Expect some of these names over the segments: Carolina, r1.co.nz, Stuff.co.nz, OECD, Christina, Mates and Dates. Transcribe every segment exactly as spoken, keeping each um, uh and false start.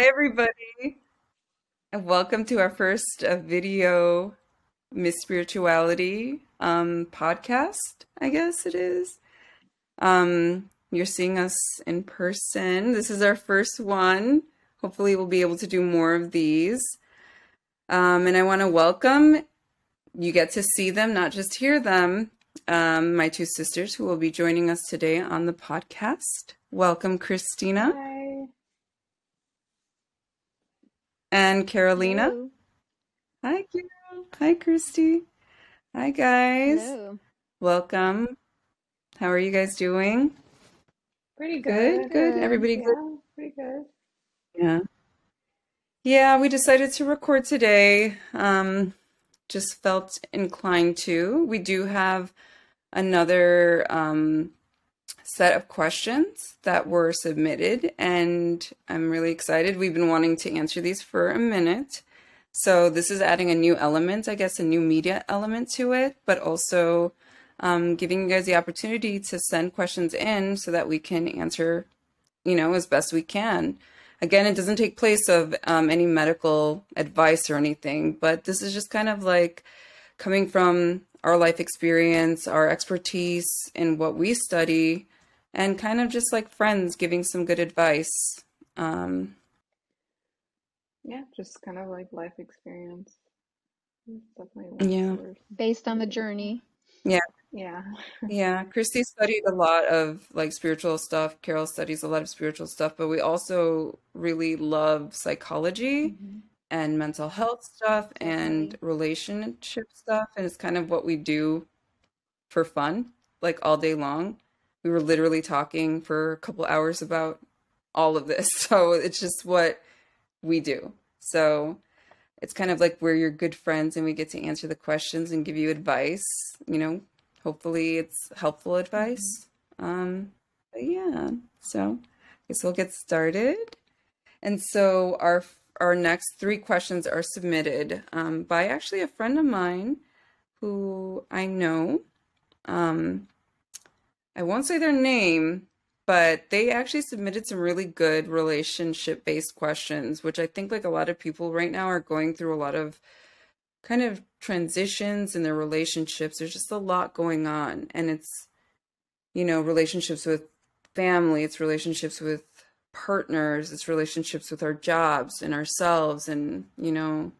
Hi, everybody, and welcome to our first uh, video Miss Spirituality um, podcast, I guess it is. Um, you're seeing us in person. This is our first one. Hopefully, we'll be able to do more of these. Um, and I want to welcome, you get to see them, not just hear them, um, my two sisters who will be joining us today on the podcast. Welcome, Christina. Hi. And Carolina. Hello. Hi, Carol. Hi, Christy. Hi, guys. Hello. Welcome. How are you guys doing? Pretty good. Good, good. good. Everybody yeah, good? Pretty good. Yeah. Yeah, we decided to record today. Um, just felt inclined to. We do have another um, set of questions that were submitted, and I'm really excited. We've been wanting to answer these for a minute. So this is adding a new element, I guess, a new media element to it, but also um, giving you guys the opportunity to send questions in so that we can answer, you know, as best we can. Again, it doesn't take place of um, any medical advice or anything, but this is just kind of like coming from our life experience, our expertise in what we study, and kind of just like friends giving some good advice. Um, yeah, just kind of like life experience. Definitely yeah. Based on the journey. Yeah. Yeah. yeah. Christy studied a lot of like spiritual stuff. Carol studies a lot of spiritual stuff, but we also really love psychology mm-hmm. and mental health stuff and relationship stuff. And it's kind of what we do for fun, like all day long. We were literally talking for a couple hours about all of this. So it's just what we do. So it's kind of like we're your good friends and we get to answer the questions and give you advice. You know, hopefully it's helpful advice. Um, but yeah, so I guess we'll get started. And so our our next three questions are submitted um, by actually a friend of mine who I know. Um, I won't say their name, but they actually submitted some really good relationship-based questions, which I think like a lot of people right now are going through a lot of kind of transitions in their relationships. There's just a lot going on. And it's, you know, relationships with family, it's relationships with partners, it's relationships with our jobs and ourselves and, you know,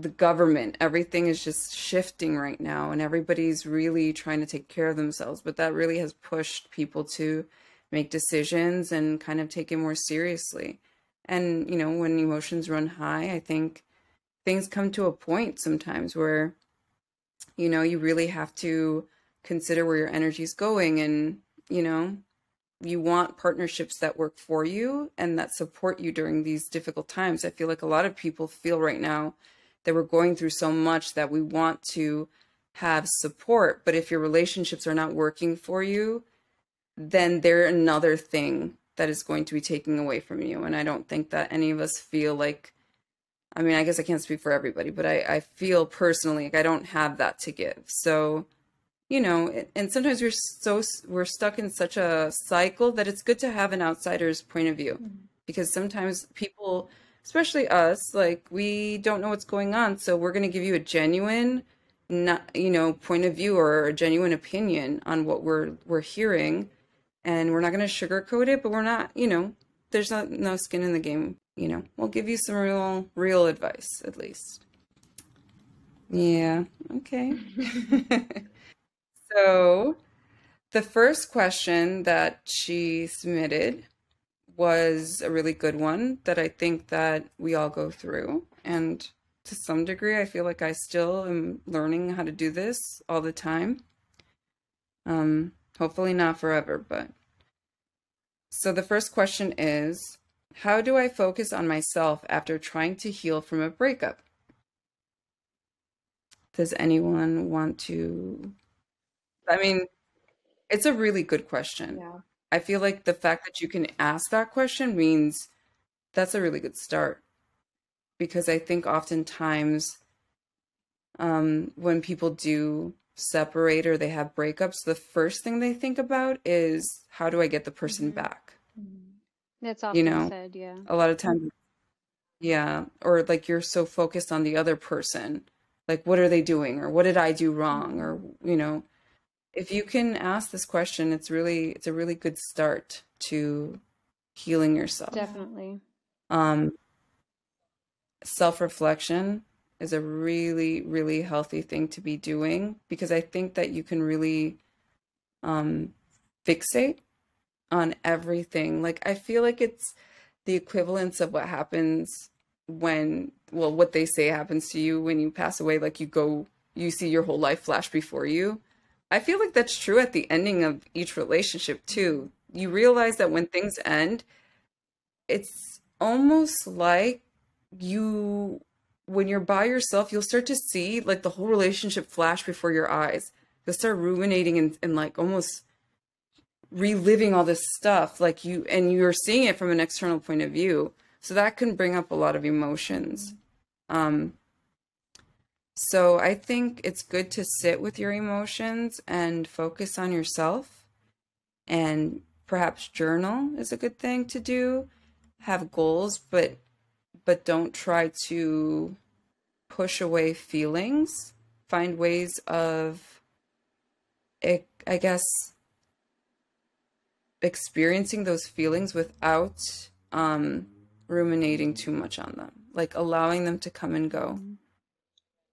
the government. Everything is just shifting right now and everybody's really trying to take care of themselves, but that really has pushed people to make decisions and kind of take it more seriously. And, you know, when emotions run high, I think things come to a point sometimes where, you know, you really have to consider where your energy is going. And, you know, you want partnerships that work for you and that support you during these difficult times. I feel like a lot of people feel right now that we're going through so much that we want to have support. But if your relationships are not working for you, then they're another thing that is going to be taking away from you. And I don't think that any of us feel like, I mean, I guess I can't speak for everybody, but I, I feel personally like I don't have that to give. So, you know, it, and sometimes we're so, we're stuck in such a cycle that it's good to have an outsider's point of view, mm-hmm. because sometimes people, especially us, like we don't know what's going on. So we're going to give you a genuine, not, you know, point of view or a genuine opinion on what we're, we're hearing. And we're not going to sugarcoat it, but we're not, you know, there's not no skin in the game. You know, we'll give you some real, real advice at least. Yeah. Okay. So the first question that she submitted was a really good one that I think that we all go through. And to some degree, I feel like I still am learning how to do this all the time. Um, hopefully not forever, but. So the first question is, how do I focus on myself after trying to heal from a breakup? Does anyone want to? I mean, it's a really good question. Yeah. I feel like the fact that you can ask that question means that's a really good start, because I think oftentimes um, when people do separate or they have breakups, the first thing they think about is, how do I get the person mm-hmm. back? That's often you know, said, yeah. A lot of times, Yeah. Or like you're so focused on the other person. Like, what are they doing? Or what did I do wrong? Or, you know, if you can ask this question, it's really, it's a really good start to healing yourself. Definitely. Um, self-reflection is a really, really healthy thing to be doing, because I think that you can really um, fixate on everything. Like, I feel like it's the equivalence of what happens when, well, what they say happens to you when you pass away. Like, you go, you see your whole life flash before you. I feel like that's true at the ending of each relationship too. You realize that when things end, it's almost like you, when you're by yourself, you'll start to see like the whole relationship flash before your eyes. You'll start ruminating and, and like almost reliving all this stuff, like you, and you're seeing it from an external point of view. So that can bring up a lot of emotions. Um, so I think it's good to sit with your emotions and focus on yourself, and perhaps journal is a good thing to do. Have goals, but, but don't try to push away feelings. Find ways of, I guess, experiencing those feelings without, um, ruminating too much on them, like allowing them to come and go,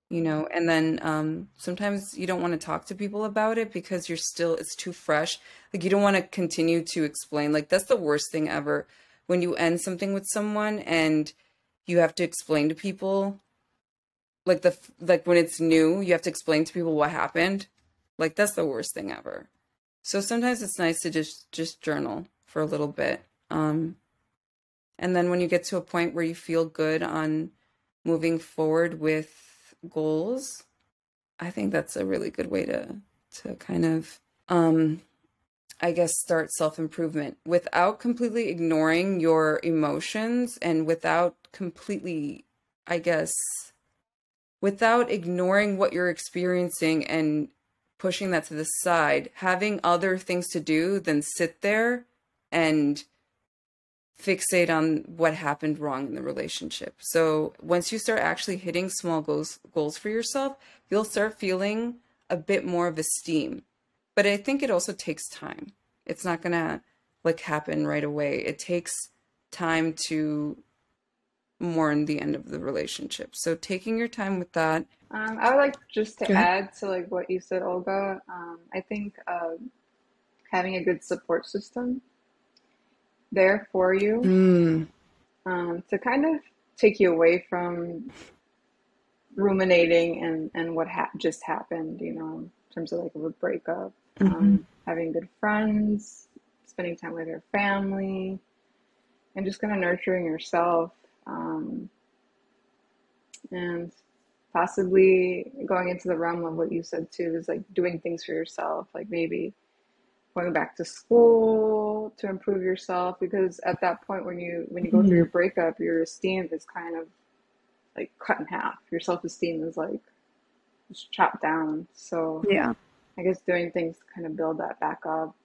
you know. And then um, sometimes you don't want to talk to people about it because you're still, it's too fresh. Like, you don't want to continue to explain. Like, that's the worst thing ever, when you end something with someone and you have to explain to people, like the, like when it's new, you have to explain to people what happened. Like, that's the worst thing ever. So sometimes it's nice to just, just journal for a little bit. Um, And then when you get to a point where you feel good on moving forward with goals, I think that's a really good way to, to kind of, um, I guess, start self-improvement without completely ignoring your emotions, and without completely, I guess, without ignoring what you're experiencing and pushing that to the side, having other things to do than sit there and fixate on what happened wrong in the relationship. So once you start actually hitting small goals goals for yourself, you'll start feeling a bit more of esteem. But I think it also takes time. It's not gonna like happen right away. It takes time to mourn the end of the relationship. So taking your time with that. Um, I would like just to add to like what you said, Olga. Um, I think uh, having a good support system there for you, mm. um, to kind of take you away from ruminating and, and what ha- just happened, you know, in terms of like a breakup, mm-hmm. um, having good friends, spending time with your family, and just kind of nurturing yourself, um, and possibly going into the realm of what you said too, is like doing things for yourself, like maybe going back to school to improve yourself, because at that point when you when you go mm-hmm. through your breakup, your esteem is kind of like cut in half. Your self-esteem is like just chopped down. So yeah, I guess doing things to kind of build that back up,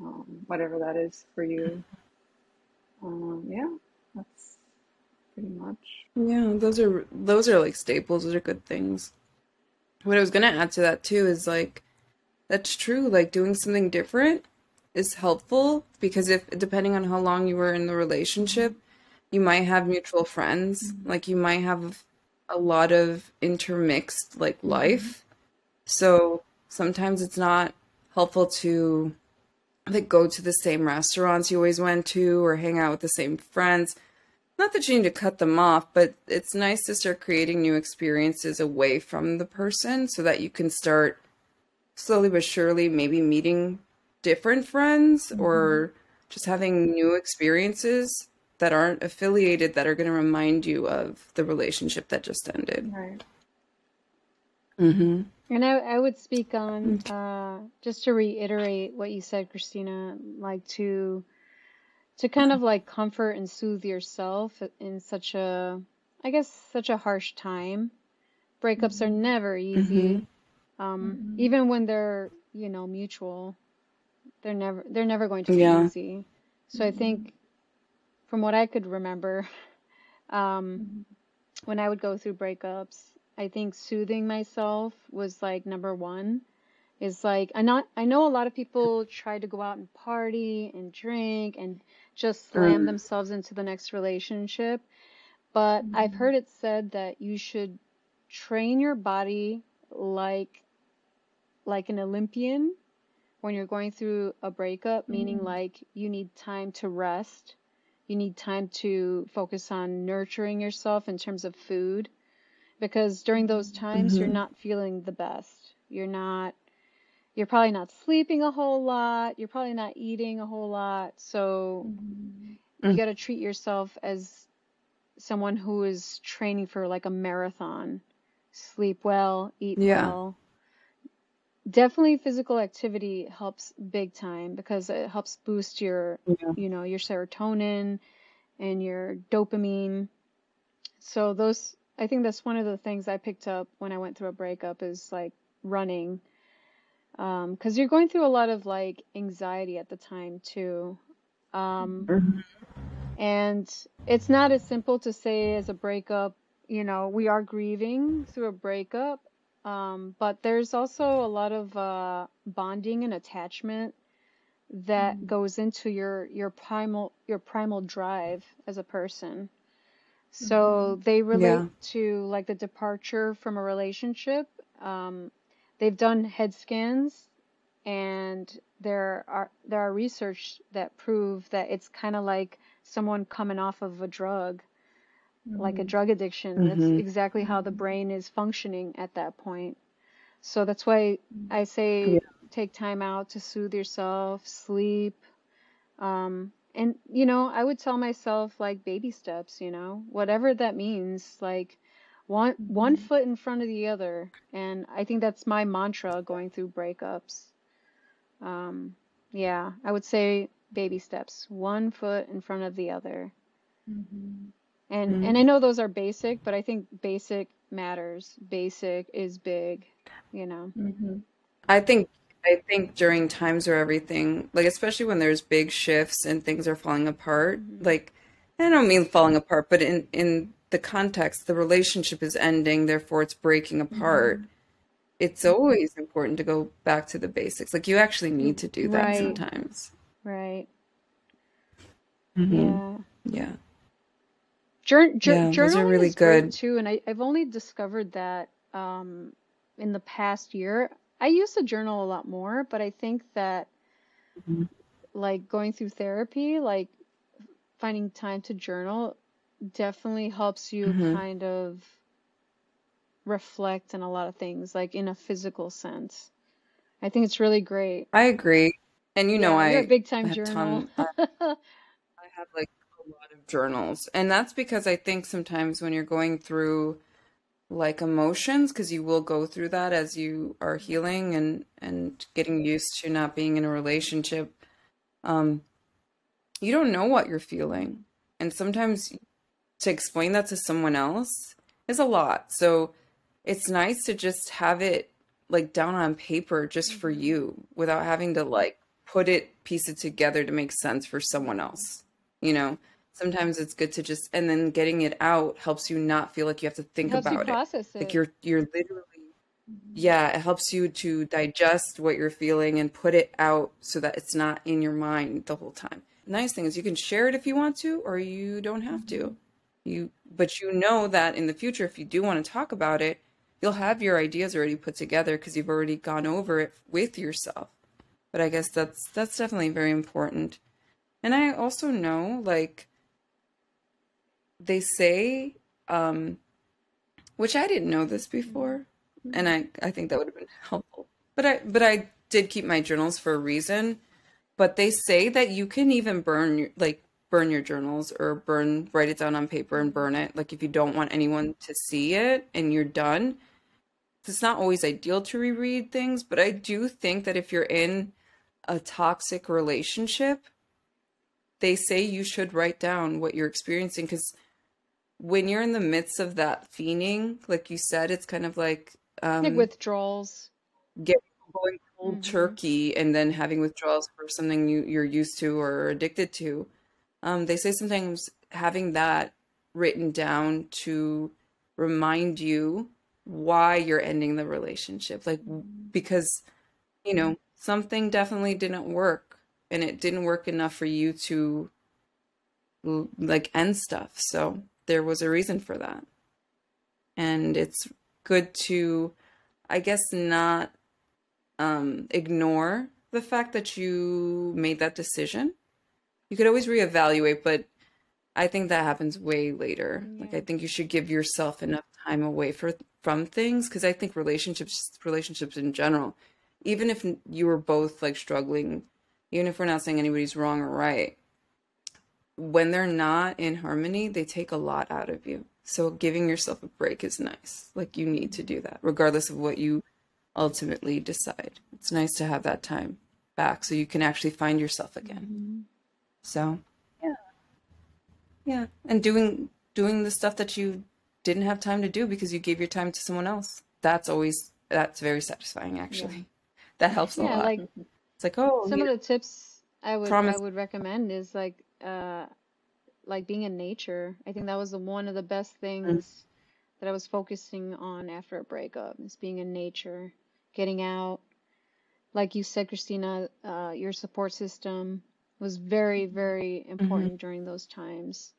um, whatever that is for you. Um, yeah, that's pretty much. Yeah, those are those are like staples. Those are good things. What I was gonna add to that too is like, that's true. Like, doing something different is helpful, because if, depending on how long you were in the relationship, you might have mutual friends. Mm-hmm. Like, you might have a lot of intermixed like life. So sometimes it's not helpful to like go to the same restaurants you always went to, or hang out with the same friends. Not that you need to cut them off, but it's nice to start creating new experiences away from the person, so that you can start slowly but surely maybe meeting different friends, mm-hmm. or just having new experiences that aren't affiliated, that are going to remind you of the relationship that just ended. Right. Mm-hmm. And I, I would speak on, uh, just to reiterate what you said, Christina, like to, to kind of like comfort and soothe yourself in such a, I guess, such a harsh time. Breakups are never easy. Mm-hmm. Um, mm-hmm. Even when they're, you know, mutual, they're never, they're never going to be yeah. easy. So mm-hmm. I think from what I could remember, Um, Mhm. When I would go through breakups, I think soothing myself was like number one. Is like I not I know a lot of people try to go out and party and drink and just slam Mm. themselves into the next relationship, but I've Mhm. heard it said that you should train your body like like an Olympian when you're going through a breakup, meaning Mm. like you need time to rest, you need time to focus on nurturing yourself in terms of food, because during those times you're Mhm. not feeling the best. You're not you're probably not sleeping a whole lot. You're probably not eating a whole lot. So Mhm. you Mm. got to treat yourself as someone who is training for like a marathon. Sleep well, eat Yeah. well. Definitely physical activity helps big time because it helps boost your, Yeah. you know, your serotonin and your dopamine. So those, I think that's one of the things I picked up when I went through a breakup is like running. Um, because you're going through a lot of like anxiety at the time too. Um, Mhm. And it's not as simple to say as a breakup, you know, we are grieving through a breakup. Um, but there's also a lot of uh, bonding and attachment that Mm. goes into your your primal your primal drive as a person. So Mhm. they relate Yeah. to like the departure from a relationship. Um, They've done head scans, and there are there are research that prove that it's kind of like someone coming off of a drug, like a Mhm. drug addiction. That's Mhm. exactly how the Mhm. brain is functioning at that point. So that's why I Yeah. say take time out to soothe yourself, sleep, um, and you know, I would tell myself like baby steps, you know, whatever that means, like one one Mhm. foot in front of the other. And I think that's my mantra going through breakups. Um, Yeah, I would say baby steps, one foot in front of the other. Mhm. And and I Mm. know those are basic, but I think basic matters. Basic is big, you know. Mhm. I think I think during times where everything, like especially when there's big shifts and things are falling apart, hmm like I don't mean falling apart, but in in the context, the relationship is ending, therefore it's breaking apart. Mhm. It's always important to go back to the basics. Like you actually need to do that Right, sometimes. right. hmm Yeah. Yeah. Jour jour Yeah, those are journaling really is great good. too, and I, I've only discovered that um, in the past year. I used to journal a lot more, but I think that like going through therapy, like finding time to journal definitely helps you hmm kind of reflect on a lot of things, like in a physical sense. I think it's really great. I agree. And you know, Yeah, you're a I big time have journal. ton, I I have like a lot of journals. And that's because I think sometimes when you're going through like emotions, because you will go through that as you are healing and and getting used to not being in a relationship, um, you don't know what you're feeling. Mhm. And sometimes to explain that to someone else is a lot. So it's nice to just have it like down on paper just for Mhm. you without having to like put it, piece it together to make sense for someone Mhm. else. You know, sometimes it's good to just, and then getting it out helps you not feel like you have to It think helps you about it. process Like it. you're, you're literally, Mhm. yeah, it helps you to digest what you're feeling and put it out so that it's not in your mind the whole time. Nice thing is you can share it if you want to, or you don't have to. Mhm. You, but you know that in the future, if you do want to talk about it, you'll have your ideas already put together because you've already gone over it with yourself. But I guess that's that's definitely very important. And I also know, like they say, um, which I didn't know this Mhm. before, and I I think that would have been helpful. But I but I did keep my journals for a reason. But they say that you can even burn your, like burn your journals or burn write it down on paper and burn it. Like if you don't want anyone to see it and you're done. It's not always ideal to reread things, but I do think that if you're in a toxic relationship, they say you should write down what you're experiencing because when you're in the midst of that fiending, like you said, it's kind of like Like um, withdrawals. get going cold hmm turkey and then having withdrawals for something you, you're used to or addicted to. Um, they say sometimes having that written down to remind you why you're ending the relationship. Like, because, you know, something definitely didn't work, and it didn't work enough for you to like end stuff. So there was a reason for that. And it's good to, I guess, not um, ignore the fact that you made that decision. You could always reevaluate, but I think that happens way later. Yeah. Like, I think you should give yourself enough time away for from things, because I think relationships, relationships in general, even if you were both like struggling, even if we're not saying anybody's wrong or right, when they're not in harmony, they take a lot out of you. So giving yourself a break is nice. Like, you need to do that, regardless of what you ultimately decide. It's nice to have that time back so you can actually find yourself again. Mm-hmm. So, yeah. Yeah. And doing doing the stuff that you didn't have time to do because you gave your time to someone else. That's always, that's very satisfying, actually. Yeah. That helps yeah, a lot. Like, it's like, oh, some yeah. of the tips I would Promise. I would recommend is like, uh, like being in nature. I think that was the, one of the best things mm-hmm. that I was focusing on after a breakup, is being in nature, getting out. Like you said, Christina, uh, your support system was very, very important mm-hmm. during those times.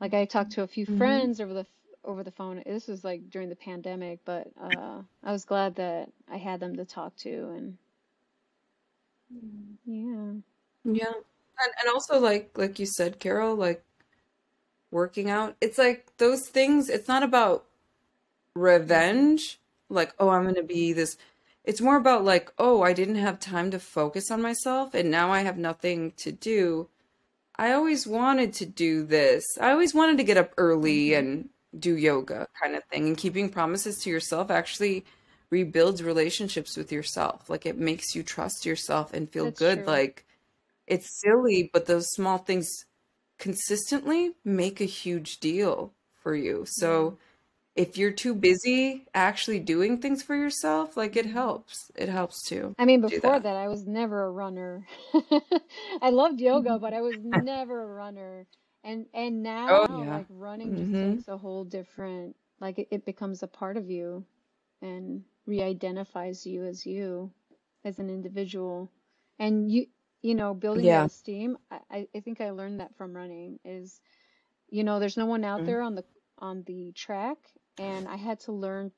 Like, I talked to a few mm-hmm. friends over the over the phone. This was like during the pandemic, but uh, I was glad that I had them to talk to. And yeah. Yeah. And, and also, like, like you said, Carol, like, working out, it's like those things, it's not about revenge. Like, oh, I'm going to be this. It's more about like, oh, I didn't have time to focus on myself, and now I have nothing to do. I always wanted to do this. I always wanted to get up early and do yoga, kind of thing. And keeping promises to yourself actually rebuilds relationships with yourself. Like, it makes you trust yourself and feel That's good. True. Like, it's silly, but those small things consistently make a huge deal for you. So if you're too busy actually doing things for yourself, like, it helps. It helps too. I mean, before that. that, I was never a runner. I loved yoga, but I was never a runner. And and now, oh, yeah. like, running just mm-hmm. takes a whole different, like, it, it becomes a part of you and re-identifies you as you, as an individual. And you, you know, building yeah. that esteem, I, I think I learned that from running is, you know, there's no one out mm-hmm. there on the on the track, and I had to learn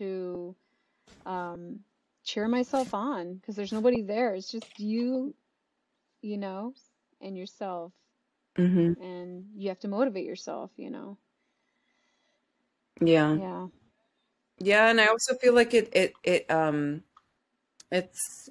to um, cheer myself on, because there's nobody there. It's just you, you know, and yourself. Mm-hmm. And you have to motivate yourself, you know. Yeah. Yeah. Yeah, and I also feel like it it it um it's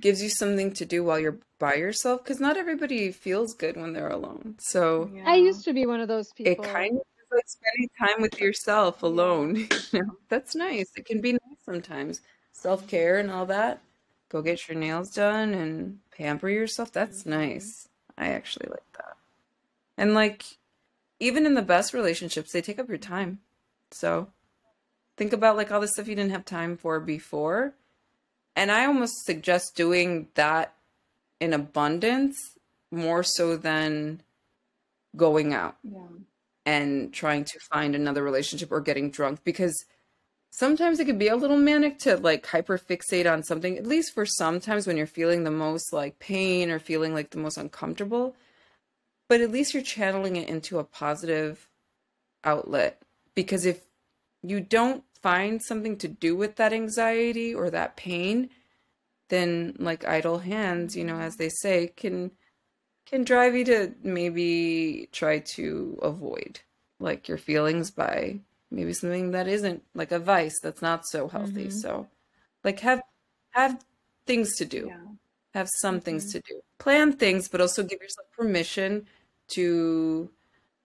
gives you something to do while you're by yourself, because not everybody feels good when they're alone. So yeah. I used to be one of those people. It kind of is like spending time with yourself alone. You know, that's nice. It can be nice sometimes. Self-care and all that. Go get your nails done and pamper yourself. That's mm-hmm. nice. I actually like that. And like, even in the best relationships, they take up your time. So think about like all the stuff you didn't have time for before. And I almost suggest doing that in abundance more so than going out yeah. and trying to find another relationship or getting drunk, because sometimes it could be a little manic to like hyperfixate on something, at least for sometimes when you're feeling the most like pain or feeling like the most uncomfortable. But at least you're channeling it into a positive outlet, because if you don't find something to do with that anxiety or that pain, then like idle hands, you know, as they say, can can drive you to maybe try to avoid like your feelings by maybe something that isn't like a vice that's not so healthy. Mm-hmm. So like have have things to do. Yeah. Have some mm-hmm. things to do. Plan things, but also give yourself permission to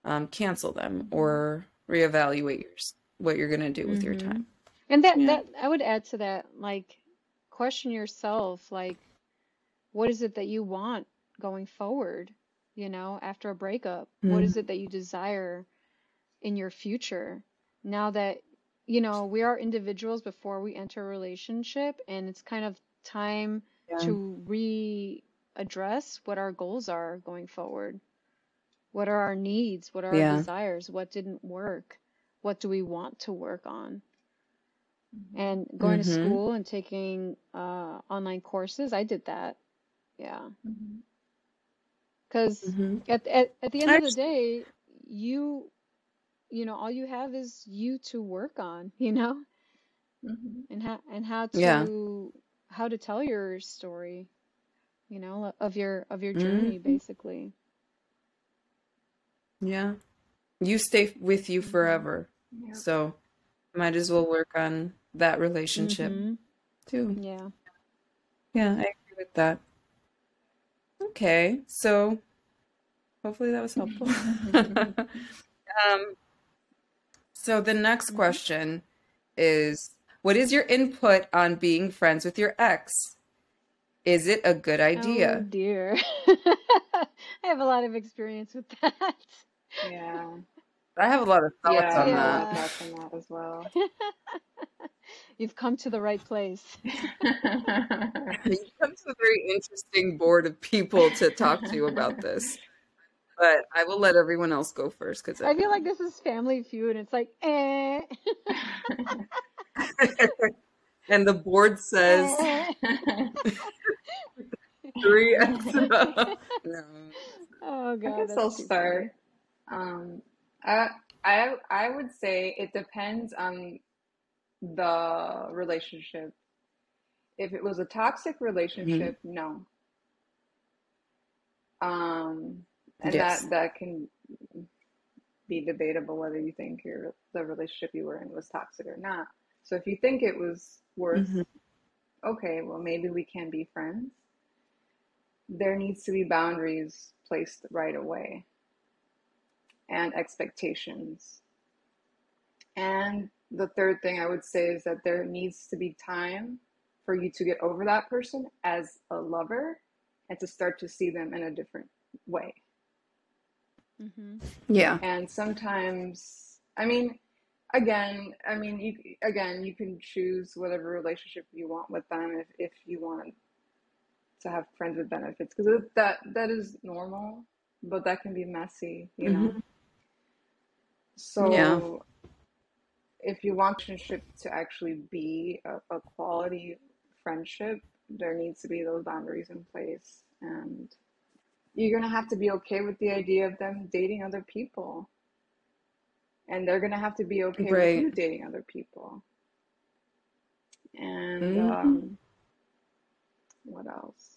um, cancel them or reevaluate your, what you're going to do with mm-hmm. your time. And that, yeah. that I would add to that, like, question yourself, like, what is it that you want going forward, you know, after a breakup? Mm-hmm. What is it that you desire in your future? Now that, you know, we are individuals before we enter a relationship, and it's kind of time yeah. to readdress what our goals are going forward. What are our needs? What are yeah. our desires? What didn't work? What do we want to work on? And going mm-hmm. to school and taking uh, online courses, I did that. Yeah. Because mm-hmm. at, at at the end I of the day, you, you know, all you have is you to work on, you know, mm-hmm. and how and how to yeah. how to tell your story, you know, of your of your journey, mm-hmm. basically. Yeah, you stay with you forever, yeah. so might as well work on that relationship mm-hmm. too. Yeah, yeah, I agree with that. Okay, so hopefully that was helpful. um, so the next question is, what is your input on being friends with your ex? Is it a good idea? Oh dear, I have a lot of experience with that. Yeah. I have a lot of thoughts yeah, on yeah. that. I have a lot of thoughts on that as well. You've come to the right place. You've come to a very interesting board of people to talk to about this. But I will let everyone else go first. Cause I, I feel like this is Family Feud. It's like, eh. And the board says, three X and up. No. Oh, God. I guess I'll start. Um, I, I I would say it depends on the relationship. If it was a toxic relationship, mm-hmm. no. Um, and yes. that, that can be debatable whether you think your the relationship you were in was toxic or not. So if you think it was worth, mm-hmm. okay, well, maybe we can be friends. There needs to be boundaries placed right away. And expectations. And the third thing I would say is that there needs to be time for you to get over that person as a lover and to start to see them in a different way. Mm-hmm. Yeah. And sometimes, I mean, again, I mean, you, again, you can choose whatever relationship you want with them if, if you want to have friends with benefits, because that that is normal, but that can be messy, you know? Mm-hmm. So yeah. if you want friendship to actually be a, a quality friendship, there needs to be those boundaries in place. And you're going to have to be okay with the idea of them dating other people. And they're going to have to be okay right. with you dating other people. And mm-hmm. um, what else?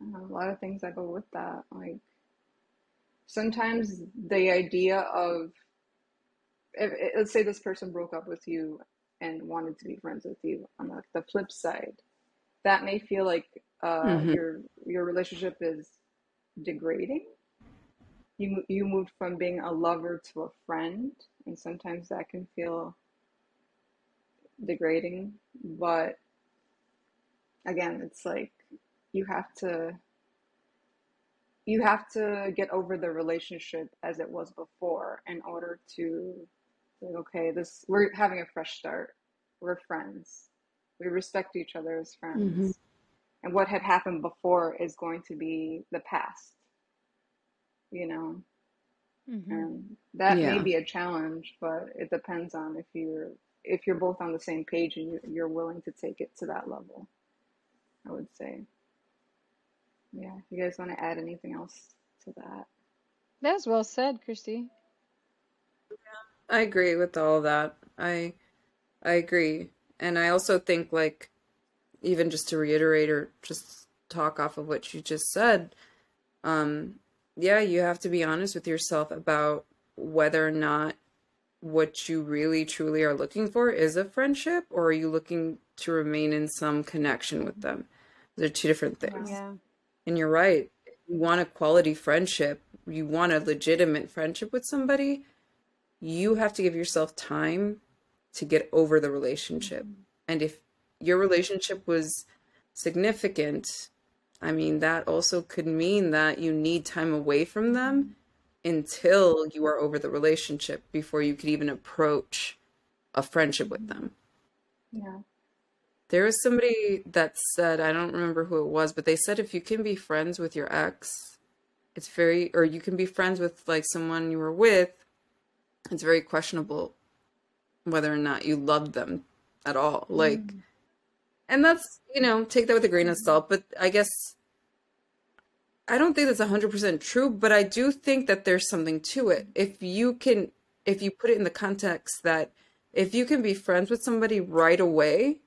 I have a lot of things that go with that. Like, sometimes the idea of, if, if, let's say this person broke up with you and wanted to be friends with you, on the, the flip side, that may feel like uh, mm-hmm. your your relationship is degrading. You, you moved from being a lover to a friend, and sometimes that can feel degrading. But again, it's like, You have to you have to get over the relationship as it was before in order to like, okay, this we're having a fresh start. We're friends. We respect each other as friends. Mm-hmm. And what had happened before is going to be the past. You know? Mm-hmm. And that yeah. may be a challenge, but it depends on if you're if you're both on the same page and you're willing to take it to that level, I would say. Yeah, you guys want to add anything else to that? That's well said, Christy. Yeah, I agree with all that. I I agree. And I also think, like, even just to reiterate or just talk off of what you just said, um, yeah, you have to be honest with yourself about whether or not what you really truly are looking for is a friendship, or are you looking to remain in some connection with them? They're two different things. Yeah. And you're right. You want a quality friendship. You want a legitimate friendship with somebody. You have to give yourself time to get over the relationship. Mm-hmm. And if your relationship was significant, I mean, that also could mean that you need time away from them until you are over the relationship before you could even approach a friendship with them. Yeah. There was somebody that said, I don't remember who it was, but they said if you can be friends with your ex, it's very, or you can be friends with like someone you were with. It's very questionable whether or not you loved them at all. Like, mm. and that's, you know, take that with a grain of salt, but I guess I don't think that's a hundred percent true, but I do think that there's something to it. If you can, if you put it in the context that if you can be friends with somebody right away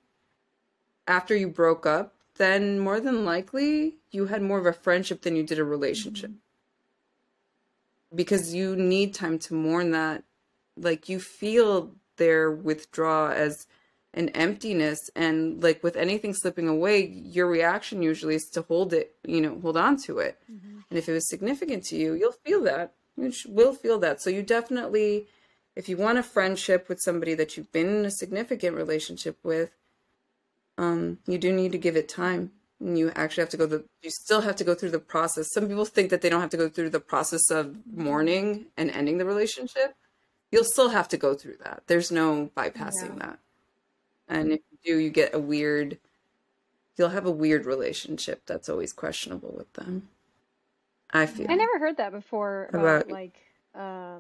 after you broke up, then more than likely you had more of a friendship than you did a relationship, mm-hmm. because you need time to mourn that. Like, you feel their withdrawal as an emptiness, and like with anything slipping away, your reaction usually is to hold it, you know, hold on to it. Mm-hmm. And if it was significant to you, you'll feel that, you will feel that. So you definitely, if you want a friendship with somebody that you've been in a significant relationship with, Um, you do need to give it time, and you actually have to go the, you still have to go through the process. Some people think that they don't have to go through the process of mourning and ending the relationship. You'll still have to go through that. There's no bypassing yeah. that. And if you do, you get a weird, you'll have a weird relationship that's always questionable with them, I feel. I never heard that before about, about like, uh,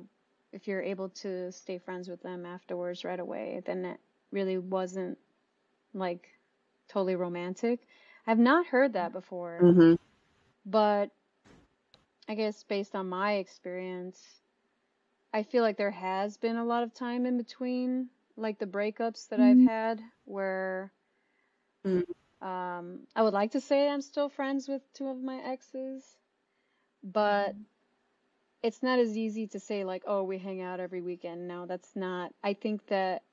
if you're able to stay friends with them afterwards right away, then it really wasn't like totally romantic. I've not heard that before, mm-hmm. but I guess based on my experience, I feel like there has been a lot of time in between, like the breakups that mm-hmm. I've had, where mm-hmm. um, I would like to say I'm still friends with two of my exes, but mm-hmm. it's not as easy to say like, oh, we hang out every weekend. No, that's not. I think that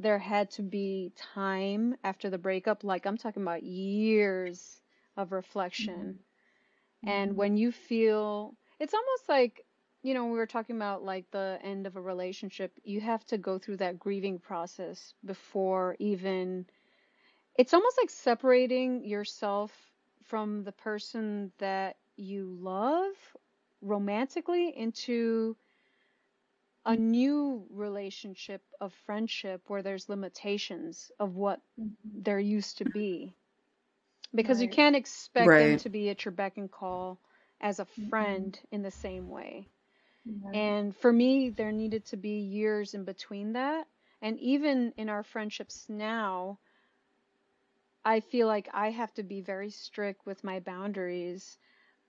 there had to be time after the breakup, like I'm talking about years of reflection. Mm-hmm. And when you feel, it's almost like, you know, we were talking about like the end of a relationship, you have to go through that grieving process before even, it's almost like separating yourself from the person that you love romantically into a new relationship of friendship where there's limitations of what there used to be, because right. you can't expect right. them to be at your beck and call as a friend mm-hmm. in the same way. Mm-hmm. And for me, there needed to be years in between that. And even in our friendships now, I feel like I have to be very strict with my boundaries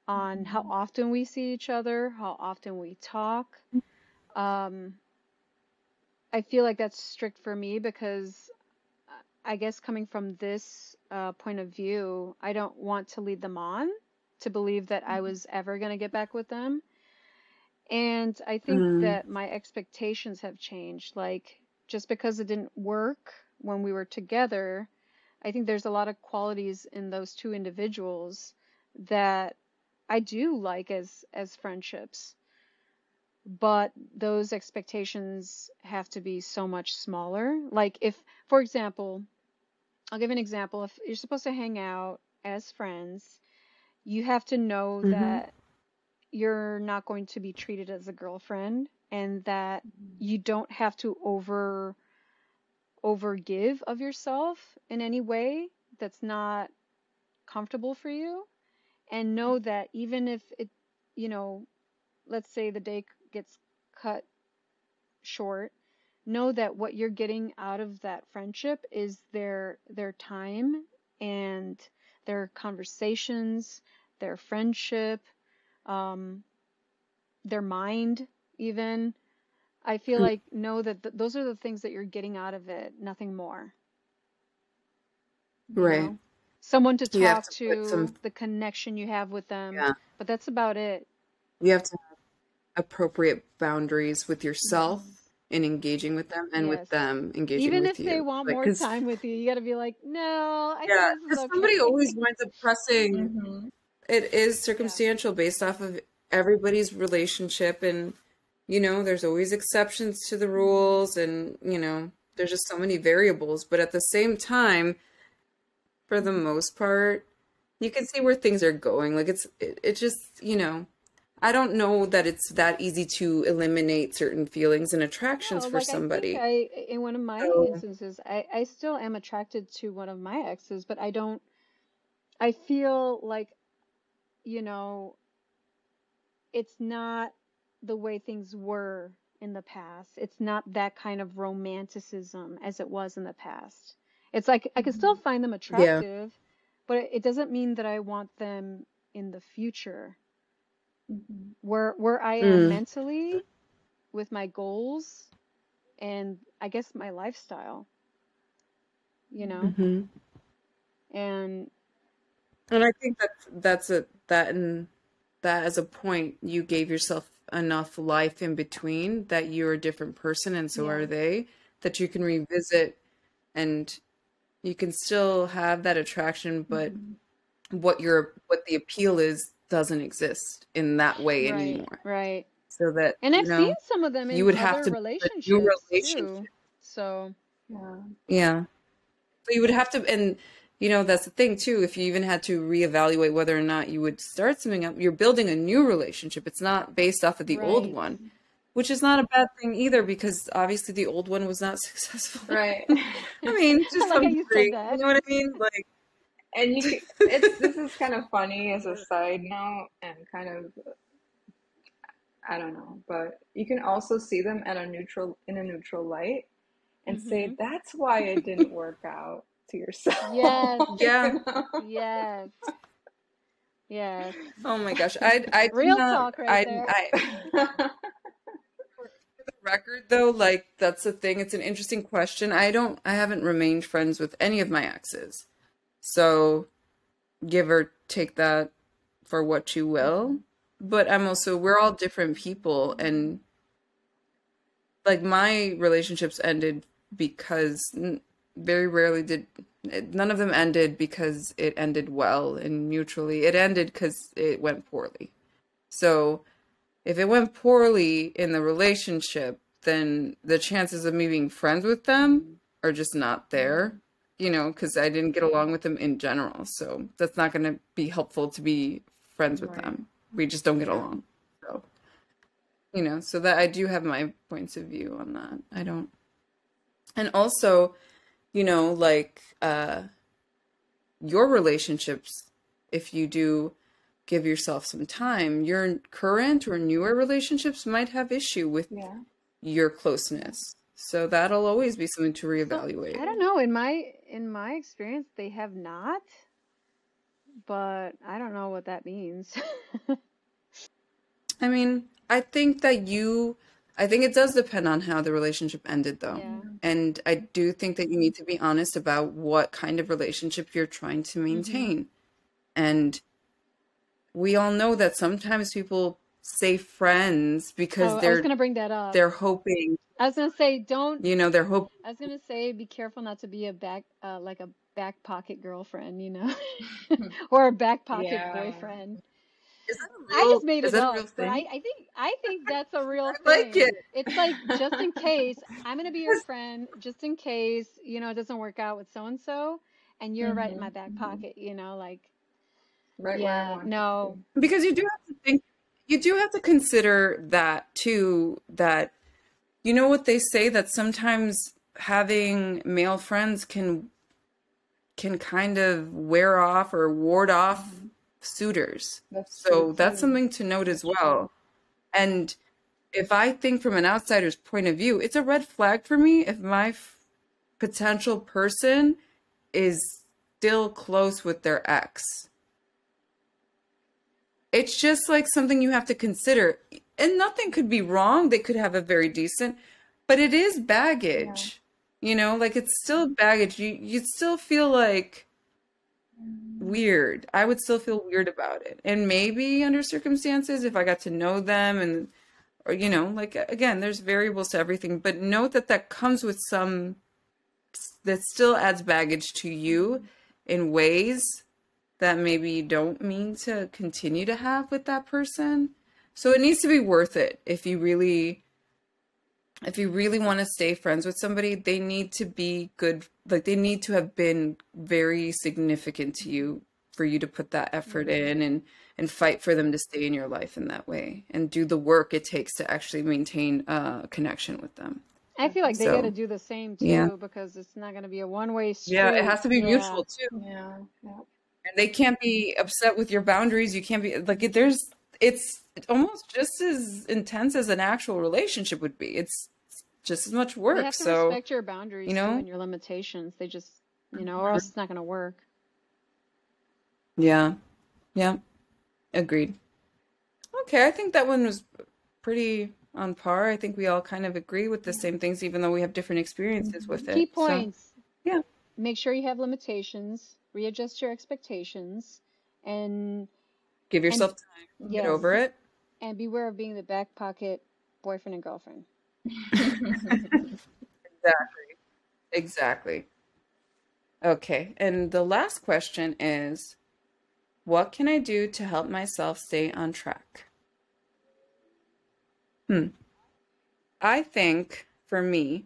on how often we see each other, how often we talk. Um, I feel like that's strict for me because I guess coming from this uh, point of view, I don't want to lead them on to believe that I was ever going to get back with them. And I think mm. that my expectations have changed. Like, just because it didn't work when we were together, I think there's a lot of qualities in those two individuals that I do like as, as friendships. But those expectations have to be so much smaller. Like if, for example, I'll give an example. If you're supposed to hang out as friends, you have to know mm-hmm. that you're not going to be treated as a girlfriend, and that you don't have to over, over give of yourself in any way that's not comfortable for you. And know that even if it, you know, let's say the day gets cut short, know that what you're getting out of that friendship is their their time and their conversations, their friendship, um, their mind even. I feel like know that th- those are the things that you're getting out of it, nothing more. You right. know? Someone to talk to, to some... the connection you have with them, yeah. but that's about it. You have to appropriate boundaries with yourself and engaging with them, and yes. with them engaging even with you. Even if they want like, more cause... time with you, you got to be like, no, I yeah, think this is okay. Somebody always winds up pressing. Mm-hmm. It is circumstantial yeah. based off of everybody's relationship, and you know, there's always exceptions to the rules, and you know, there's just so many variables. But at the same time, for the most part, you can see where things are going. Like it's, it, it just, you know. I don't know that it's that easy to eliminate certain feelings and attractions no, for like somebody. I think I, in one of my so, instances, I, I still am attracted to one of my exes, but I don't, I feel like, you know, it's not the way things were in the past. It's not that kind of romanticism as it was in the past. It's like I can still find them attractive, yeah. but it doesn't mean that I want them in the future. Mm-hmm. Where where I am mm. mentally, with my goals, and I guess my lifestyle. You know, mm-hmm. and and I think that that's a that and that as a point you gave yourself enough life in between that you're a different person, and so yeah. are they, that you can revisit. And you can still have that attraction, but mm-hmm. what your what the appeal is doesn't exist in that way right, anymore. Right. So that and I've you know, seen some of them in you would other have to relationships, new relationships too. So yeah. Yeah. So you would have to, and you know that's the thing too. If you even had to reevaluate whether or not you would start something up, you're building a new relationship. It's not based off of the right. old one, which is not a bad thing either, because obviously the old one was not successful. Right. I mean, just I like how you said that. You know what I mean? Like, and you, it's, this is kind of funny as a side note, and kind of, I don't know, but you can also see them at a neutral, in a neutral light, and mm-hmm. say, that's why it didn't work out to yourself. Yes. Yeah. Yes. Yes. Oh my gosh. I, I, real not, talk right I, there. I, I record though, like that's the thing, it's an interesting question. I don't I haven't remained friends with any of my exes, so give or take that for what you will. But I'm also, we're all different people, and like my relationships ended because very rarely did none of them ended because it ended well and mutually. It ended because it went poorly. So if it went poorly in the relationship, then the chances of me being friends with them are just not there, you know, because I didn't get along with them in general. So that's not going to be helpful to be friends with right. them. We just don't get along. So, you know, so that I do have my points of view on that. I don't. And also, you know, like uh, your relationships, if you do give yourself some time, your current or newer relationships might have issue with yeah. your closeness. So that'll always be something to reevaluate. So, I don't know. In my, in my experience, they have not, but I don't know what that means. I mean, I think that you, I think it does depend on how the relationship ended though. Yeah. And I do think that you need to be honest about what kind of relationship you're trying to maintain. Mm-hmm. And we all know that sometimes people say friends because oh, they're I was gonna bring that up. They're hoping. I was gonna say don't. You know, they're hoping. I was gonna say be careful not to be a back uh, like a back pocket girlfriend, you know, or a back pocket yeah. boyfriend. Is that a real, I just made is it that up. A real thing? But I, I think I think that's a real I like thing. It. It's like just in case I'm gonna be your friend, just in case you know it doesn't work out with so and so, and you're mm-hmm. right in my back pocket, you know, like. Right yeah, where I want no. to. Because you do have to think, you do have to consider that too, that, you know what they say, that sometimes having male friends can, can kind of wear off or ward off mm-hmm. suitors. That's so true. That's something to note as well. And if I think from an outsider's point of view, it's a red flag for me if my f- potential person is still close with their ex. It's just like something you have to consider, and nothing could be wrong. They could have a very decent, but it is baggage, yeah. you know, like it's still baggage. You, you'd still feel like weird. I would still feel weird about it. And maybe under circumstances, if I got to know them and, or, you know, like, again, there's variables to everything, but note that that comes with some, that still adds baggage to you in ways that maybe you don't mean to continue to have with that person. So it needs to be worth it. If you really, if you really want to stay friends with somebody, they need to be good. Like they need to have been very significant to you for you to put that effort mm-hmm. in and, and fight for them to stay in your life in that way and do the work it takes to actually maintain a connection with them. I feel like they so, got to do the same too, yeah. because it's not going to be a one-way street. Yeah, it has to be yeah. mutual too. Yeah, yeah. They can't be upset with your boundaries. You can't be like, there's, it's almost just as intense as an actual relationship would be. It's just as much work. You have to so, respect your boundaries, you know, and your limitations. They just, you know, or else it's not going to work. Yeah. Yeah. Agreed. Okay. I think that one was pretty on par. I think we all kind of agree with the same things, even though we have different experiences with it. Key points. So, yeah. Make sure you have limitations, readjust your expectations, and give yourself and, time to yes, get over it. And beware of being the back pocket boyfriend and girlfriend. Exactly. Exactly. Okay. And the last question is, what can I do to help myself stay on track? Hmm. I think for me,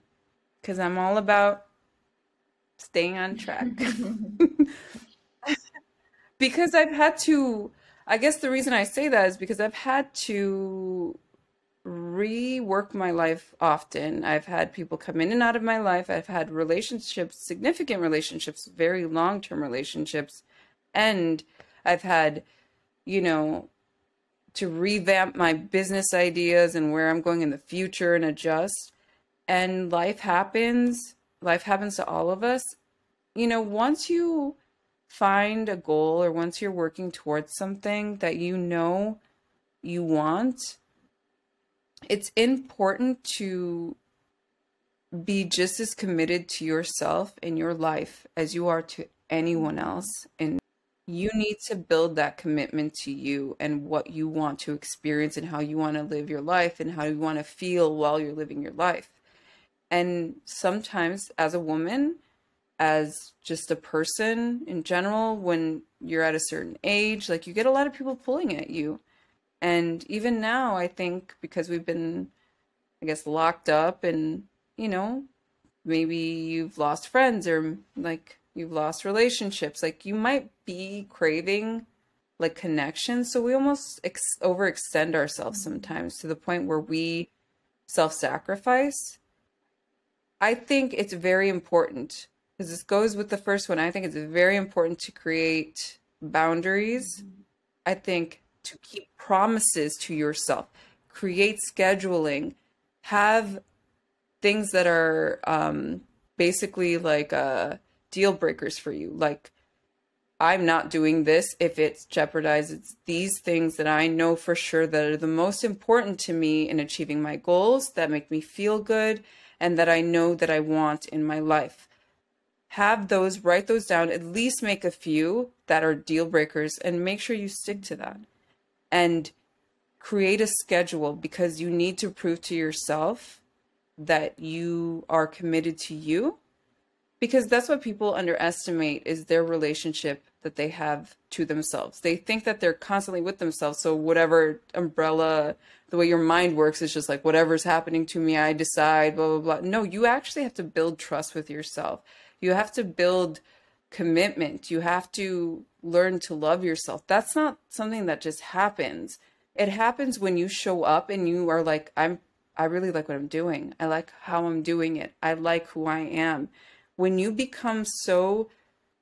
because I'm all about staying on track, because I've had to, I guess the reason I say that is because I've had to rework my life often. I've had people come in and out of my life. I've had relationships, significant relationships, very long-term relationships, and I've had, you know, to revamp my business ideas and where I'm going in the future and adjust. And life happens. Life happens to all of us. You know, once you find a goal or once you're working towards something that you know you want, it's important to be just as committed to yourself and your life as you are to anyone else. And you need to build that commitment to you and what you want to experience and how you want to live your life and how you want to feel while you're living your life. And sometimes as a woman, as just a person in general, when you're at a certain age, like you get a lot of people pulling at you. And even now, I think because we've been, I guess, locked up and, you know, maybe you've lost friends or like you've lost relationships, like you might be craving like connection. So we almost ex- overextend ourselves sometimes to the point where we self-sacrifice. I think it's very important, because this goes with the first one. I think it's very important to create boundaries. I think to keep promises to yourself, create scheduling, have things that are um, basically like a deal breakers for you. Like, I'm not doing this if it's jeopardizes these things that I know for sure that are the most important to me in achieving my goals, that make me feel good, and that I know that I want in my life. Have those, write those down, at least make a few that are deal breakers, and make sure you stick to that. And create a schedule, because you need to prove to yourself that you are committed to you. Because that's what people underestimate, is their relationship that they have to themselves. They think that they're constantly with themselves. So whatever umbrella, the way your mind works, is just like, whatever's happening to me, I decide, blah, blah, blah. No, you actually have to build trust with yourself. You have to build commitment. You have to learn to love yourself. That's not something that just happens. It happens when you show up and you are like, I'm, I really like what I'm doing. I like how I'm doing it. I like who I am. When you become so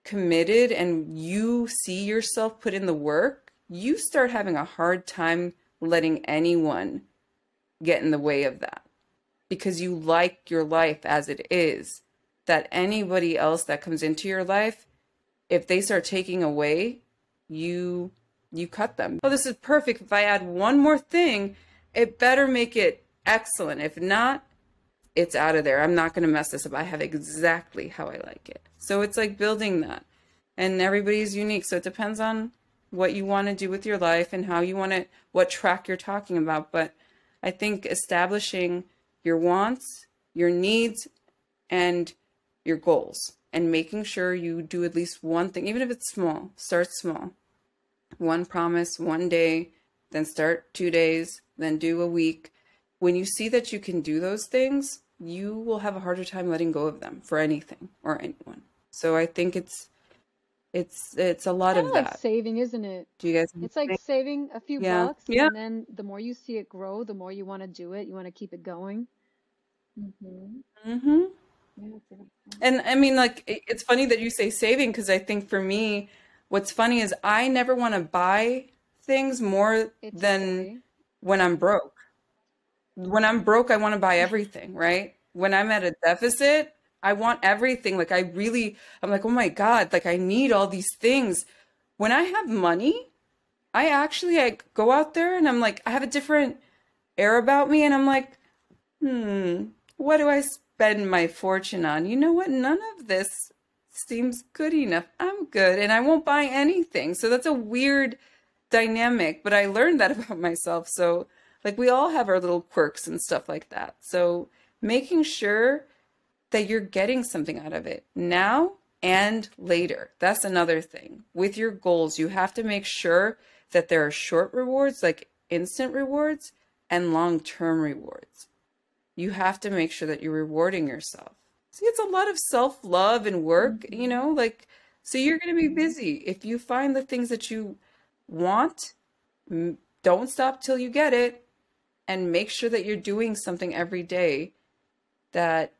committed and you see yourself put in the work, you start having a hard time letting anyone get in the way of that, because you like your life as it is. That anybody else that comes into your life, if they start taking away, you you cut them. Oh, this is perfect. If I add one more thing, it better make it excellent. If not, it's out of there. I'm not going to mess this up. I have exactly how I like it. So it's like building that, and everybody's unique. So it depends on what you want to do with your life and how you want to, what track you're talking about. But I think establishing your wants, your needs, and your goals, and making sure you do at least one thing, even if it's small. Start small. One promise, one day, then start two days, then do a week. When you see that you can do those things, you will have a harder time letting go of them for anything or anyone. So I think it's it's it's a lot kind of like that. Saving, isn't it? Do you guys? It's like saving a few yeah. bucks, yeah. and then the more you see it grow, the more you want to do it. You want to keep it going. Mm-hmm. Mm-hmm. Yeah, and I mean, like, it, it's funny that you say saving, because I think for me, what's funny is I never want to buy things more it's than. Okay. when I'm broke. When I'm broke, I want to buy everything, right? When I'm at a deficit, I want everything. Like I really, I'm like, oh my God, like I need all these things. When I have money, I actually, I go out there and I'm like, I have a different air about me. And I'm like, hmm, what do I spend my fortune on? You know what? None of this seems good enough. I'm good. And I won't buy anything. So that's a weird dynamic, but I learned that about myself. So like we all have our little quirks and stuff like that. So making sure that you're getting something out of it now and later. That's another thing. With your goals, you have to make sure that there are short rewards, like instant rewards, and long-term rewards. You have to make sure that you're rewarding yourself. See, it's a lot of self-love and work, you know, like, so you're going to be busy. If you find the things that you want, m- don't stop till you get it, and make sure that you're doing something every day that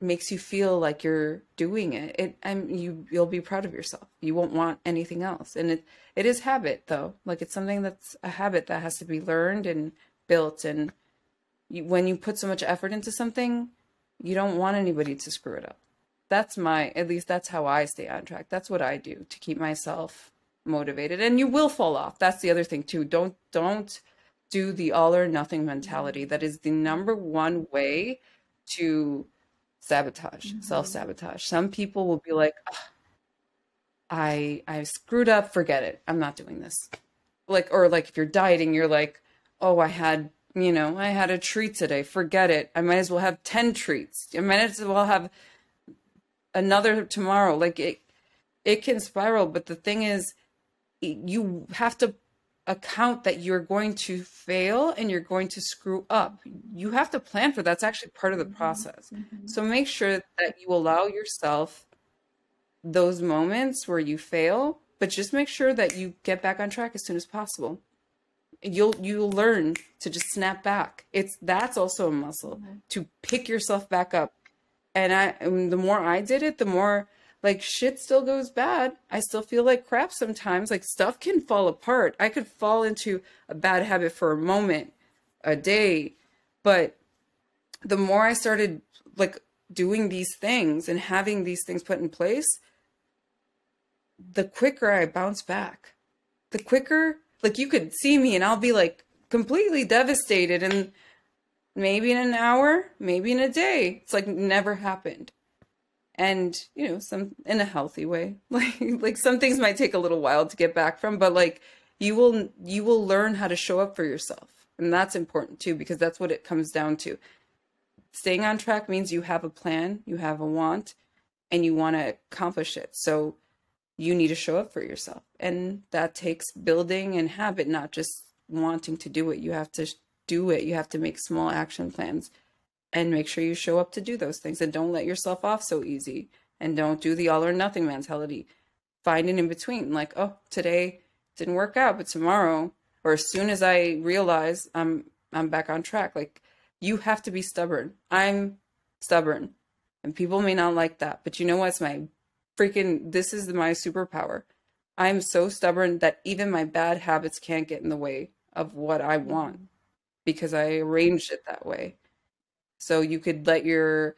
makes you feel like you're doing it. It and you you'll be proud of yourself. You won't want anything else. And it it is habit though. Like it's something that's a habit that has to be learned and built. And you, when you put so much effort into something, you don't want anybody to screw it up. That's my at least that's how I stay on track. That's what I do to keep myself motivated. And you will fall off. That's the other thing too. Don't don't do the all or nothing mentality. That is the number one way to sabotage, mm-hmm. self-sabotage. Some people will be like, oh, I I screwed up, forget it. I'm not doing this. Like, or like if you're dieting, you're like, oh, I had, you know, I had a treat today, forget it. I might as well have ten treats. I might as well have another tomorrow. Like it, it can spiral. But the thing is, you have to account that you're going to fail and you're going to screw up. You have to plan for that. That's actually part of the process. Mm-hmm. So make sure that you allow yourself those moments where you fail, but just make sure that you get back on track as soon as possible. You'll you'll learn to just snap back. It's that's also a muscle, mm-hmm. to pick yourself back up. And I and the more I did it, the more like shit still goes bad. I still feel like crap sometimes. Like stuff can fall apart. I could fall into a bad habit for a moment, a day. But the more I started like doing these things and having these things put in place, the quicker I bounce back. The quicker, like you could see me and I'll be like completely devastated. And maybe in an hour, maybe in a day, it's like never happened. And, you know, some in a healthy way, like, like some things might take a little while to get back from, but like you will, you will learn how to show up for yourself. And that's important too, because that's what it comes down to. Staying on track means you have a plan, you have a want, and you want to accomplish it. So you need to show up for yourself. And that takes building and habit, not just wanting to do it. You have to do it. You have to make small action plans. And make sure you show up to do those things and don't let yourself off so easy and don't do the all or nothing mentality. Find an in between, like, oh, today didn't work out, but tomorrow, or as soon as I realize I'm, I'm back on track. Like you have to be stubborn. I'm stubborn and people may not like that, but you know what's my freaking, this is my superpower. I'm so stubborn that even my bad habits can't get in the way of what I want because I arranged it that way. So you could let your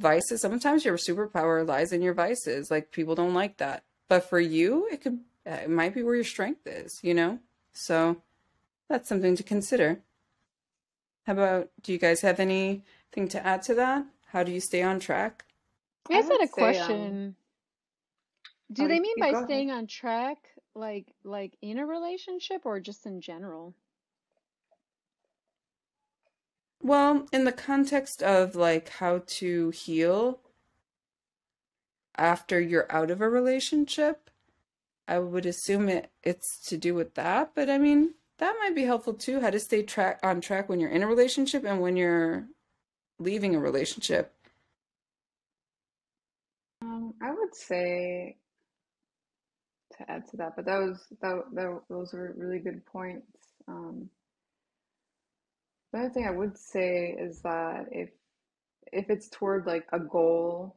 vices, sometimes your superpower lies in your vices. Like people don't like that, but for you, it could, it might be where your strength is, you know? So that's something to consider. How about, do you guys have anything to add to that? How do you stay on track? I guys had a question. Um, do they mean by going? Staying on track, like, like in a relationship or just in general? Well, in the context of like how to heal after you're out of a relationship, I would assume it, it's to do with that. But I mean, that might be helpful too, how to stay track on track when you're in a relationship and when you're leaving a relationship. Um, I would say to add to that, but that was, that, that those were really good points. Um, The other thing I would say is that if if it's toward like a goal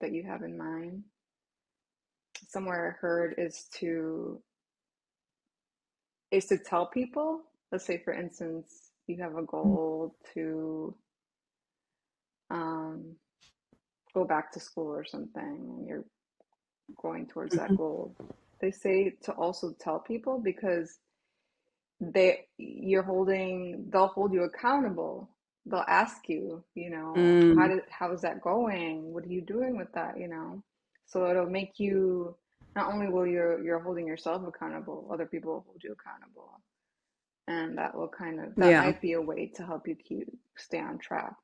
that you have in mind, somewhere I heard is to is to tell people let's say, for instance, you have a goal to um, go back to school or something, and you're going towards mm-hmm. that goal. They say to also tell people, because they you're holding, they'll hold you accountable. They'll ask you, you know, mm. how did, how is that going? What are you doing with that? You know, so it'll make you, not only will you're, you're holding yourself accountable, other people will hold you accountable. And that will kind of, that yeah. might be a way to help you keep, stay on track.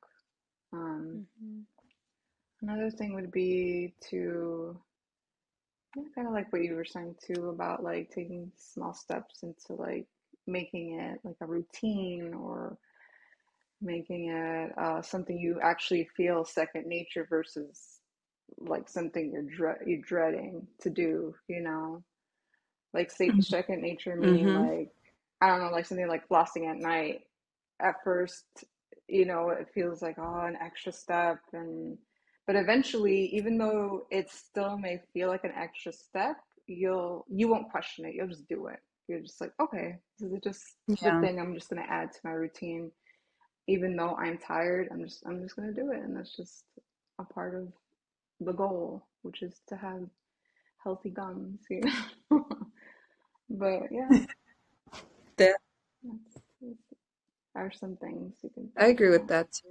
Um, mm-hmm. Another thing would be to, kind of like what you were saying too, about like taking small steps into like making it like a routine, or making it uh, something you actually feel second nature, versus like something you're dre- you're dreading to do, you know, like say, mm-hmm. second nature meaning mm-hmm. like, I don't know, like something like flossing at night. At first, you know, it feels like, oh, an extra step, and but eventually, even though it still may feel like an extra step, you'll you won't question it. You'll just do it. You're just like, okay, this is just yeah. the thing I'm just gonna add to my routine. Even though I'm tired, I'm just I'm just gonna do it, and that's just a part of the goal, which is to have healthy gums, you know. But yeah, there are some things you can. I agree about. With that too.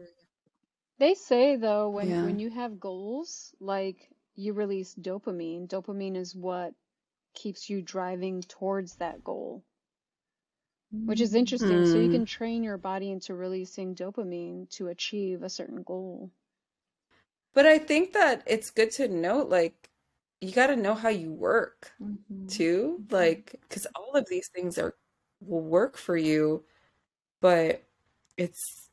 They say though, when yeah. when you have goals, like you release dopamine. Dopamine is what keeps you driving towards that goal. Which is interesting. Mm. So you can train your body into releasing dopamine to achieve a certain goal. But I think that it's good to note, like, you got to know how you work mm-hmm. too. Like, because all of these things are will work for you, but it's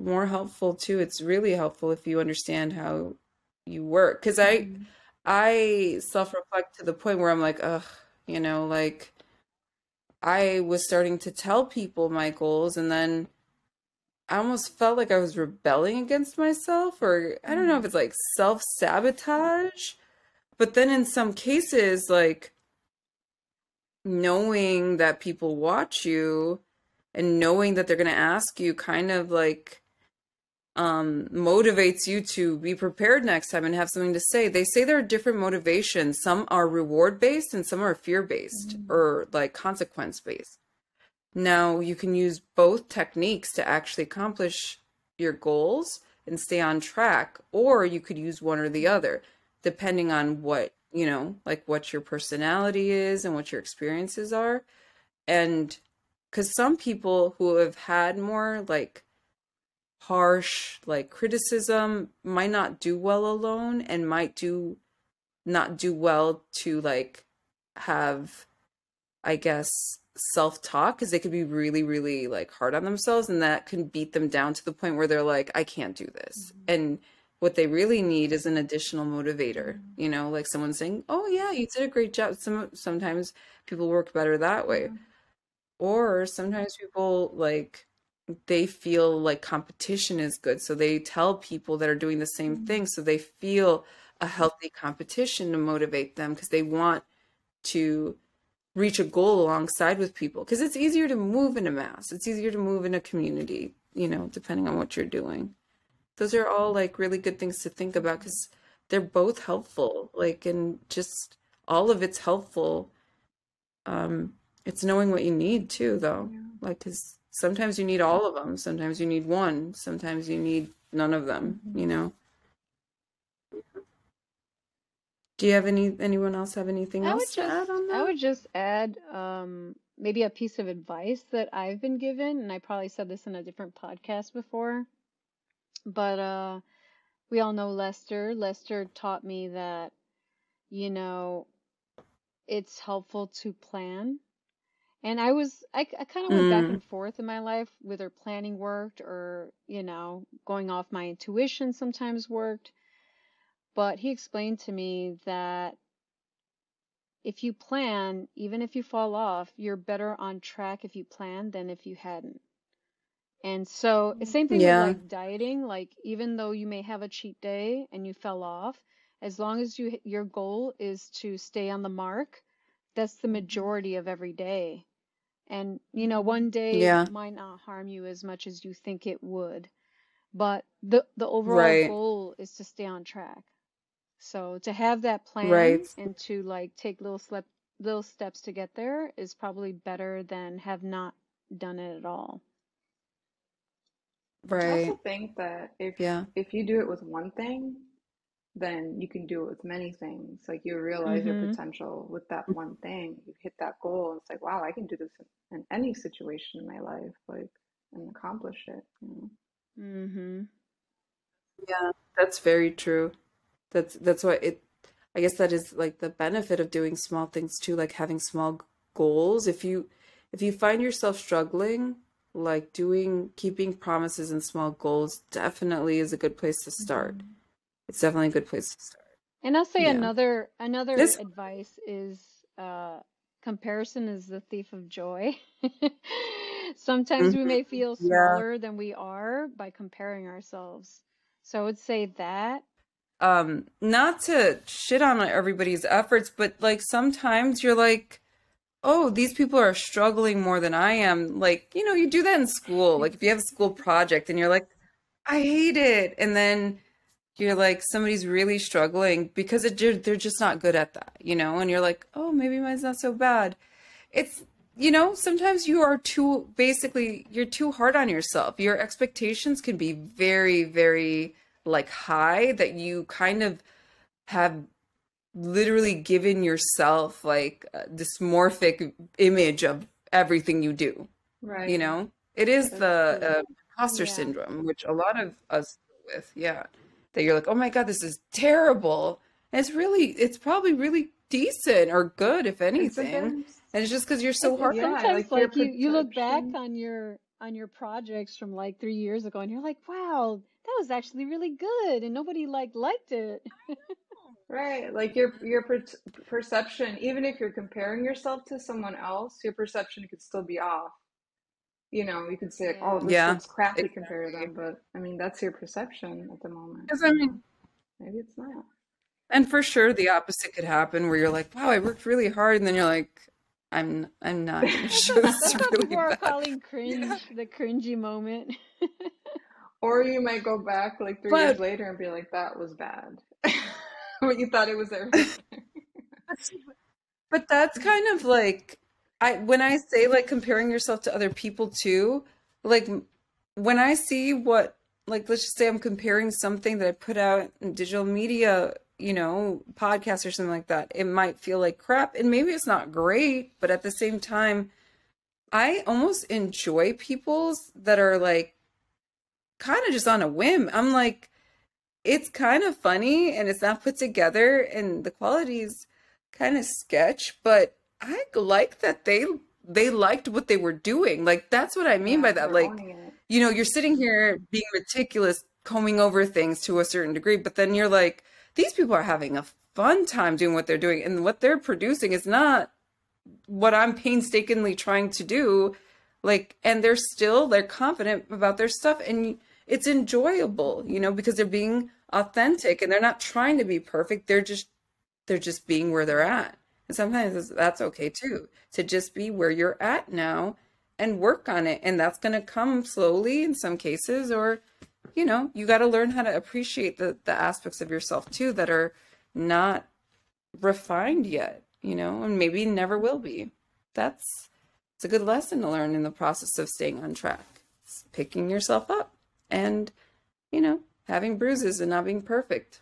more helpful too. It's really helpful if you understand how you work. Because I, mm-hmm. I self-reflect to the point where I'm like, ugh, you know, like, I was starting to tell people my goals, and then I almost felt like I was rebelling against myself, or I don't know if it's like self-sabotage, but then in some cases, like knowing that people watch you and knowing that they're going to ask you kind of like um, motivates you to be prepared next time and have something to say. They say there are different motivations. Some are reward-based and some are fear-based mm-hmm. or like consequence-based. Now you can use both techniques to actually accomplish your goals and stay on track, or you could use one or the other, depending on what, you know, like what your personality is and what your experiences are. And because some people who have had more like harsh like criticism might not do well alone, and might do not do well to like have, I guess, self-talk, because they could be really really like hard on themselves, and that can beat them down to the point where they're like, I can't do this. Mm-hmm. And what they really need is an additional motivator, mm-hmm. you know, like someone saying, oh yeah, you did a great job. Some sometimes people work better that way. Mm-hmm. Or sometimes people like they feel like competition is good, so they tell people that are doing the same mm-hmm. thing, so they feel a healthy competition to motivate them, because they want to reach a goal alongside with people, because it's easier to move in a mass, it's easier to move in a community, you know, depending on what you're doing. Those are all like really good things to think about, because they're both helpful, like, and just all of it's helpful. Um it's knowing what you need too though, yeah. like because sometimes you need all of them. Sometimes you need one. Sometimes you need none of them, you know? Do you have any, anyone else have anything I else to just, add on that? I would just add um, maybe a piece of advice that I've been given, and I probably said this in a different podcast before, but uh, we all know Lester. Lester taught me that, you know, it's helpful to plan. And I was, I, I kind of went mm. back and forth in my life, whether planning worked or, you know, going off my intuition sometimes worked. But he explained to me that if you plan, even if you fall off, you're better on track if you plan than if you hadn't. And so, the same thing yeah. with like dieting, like even though you may have a cheat day and you fell off, as long as you your goal is to stay on the mark, that's the majority of every day. And, you know, one day yeah. it might not harm you as much as you think it would. But the, the overall right. goal is to stay on track. So to have that plan right. and to like take little slip, little steps to get there is probably better than have not done it at all. Right. I also think that if yeah. if you do it with one thing, then you can do it with many things. Like you realize mm-hmm. your potential with that one thing. You hit that goal and it's like, wow, I can do this in, in any situation in my life, like, and accomplish it. You know? Mm-hmm. Yeah, that's very true. That's that's why it, I guess that is like the benefit of doing small things too, like having small goals. If you if you find yourself struggling, like doing, keeping promises and small goals definitely is a good place to start. Mm-hmm. It's definitely a good place to start. And I'll say yeah. another another this... advice is uh, comparison is the thief of joy. Sometimes mm-hmm. we may feel smaller yeah. than we are by comparing ourselves. So I would say that. Um, not to shit on everybody's efforts, but like sometimes you're like, oh, these people are struggling more than I am. Like, you know, you do that in school. Like if you have a school project and you're like, I hate it. And then you're like, somebody's really struggling because it, they're just not good at that, you know? And you're like, oh, maybe mine's not so bad. It's, you know, sometimes you are too, basically you're too hard on yourself. Your expectations can be very, very like high that you kind of have literally given yourself like a dysmorphic image of everything you do, right? You know, it is the uh, imposter yeah. syndrome, which a lot of us deal with, yeah. that you're like, oh my God, this is terrible. And it's really, it's probably really decent or good, if anything. And, and it's just because you're so hard. Yeah, sometimes, like, like you, you look back on your on your projects from like three years ago, and you're like, wow, that was actually really good, and nobody like liked it. Right, like your your per- perception, even if you're comparing yourself to someone else, your perception could still be off. You know, you could say, like, oh, this yeah. looks crappy exactly. compared to them, but I mean, that's your perception at the moment. Because I mean, maybe it's not. And for sure, the opposite could happen, where you're like, wow, I worked really hard, and then you're like, I'm I'm not sure this is really bad. We're calling cringe yeah. the cringy moment. Or you might go back like three but, years later and be like, that was bad. What you thought it was there. But that's kind of like, I when I say like comparing yourself to other people too, like when I see what, like let's just say I'm comparing something that I put out in digital media, you know, podcasts or something like that, it might feel like crap and maybe it's not great, but at the same time, I almost enjoy people's that are like kind of just on a whim. I'm like, it's kind of funny and it's not put together and the quality is kind of sketch, but I like that they, they liked what they were doing. Like, that's what I mean yeah, by that. Like, you know, you're sitting here being meticulous, combing over things to a certain degree, but then you're like, these people are having a fun time doing what they're doing and what they're producing is not what I'm painstakingly trying to do. Like, and they're still, they're confident about their stuff and it's enjoyable, you know, because they're being authentic and they're not trying to be perfect. They're just, they're just being where they're at. And sometimes that's okay too, to just be where you're at now and work on it. And that's going to come slowly in some cases, or, you know, you got to learn how to appreciate the, the aspects of yourself too, that are not refined yet, you know, and maybe never will be. That's, it's a good lesson to learn in the process of staying on track, it's picking yourself up. And, you know, having bruises and not being perfect.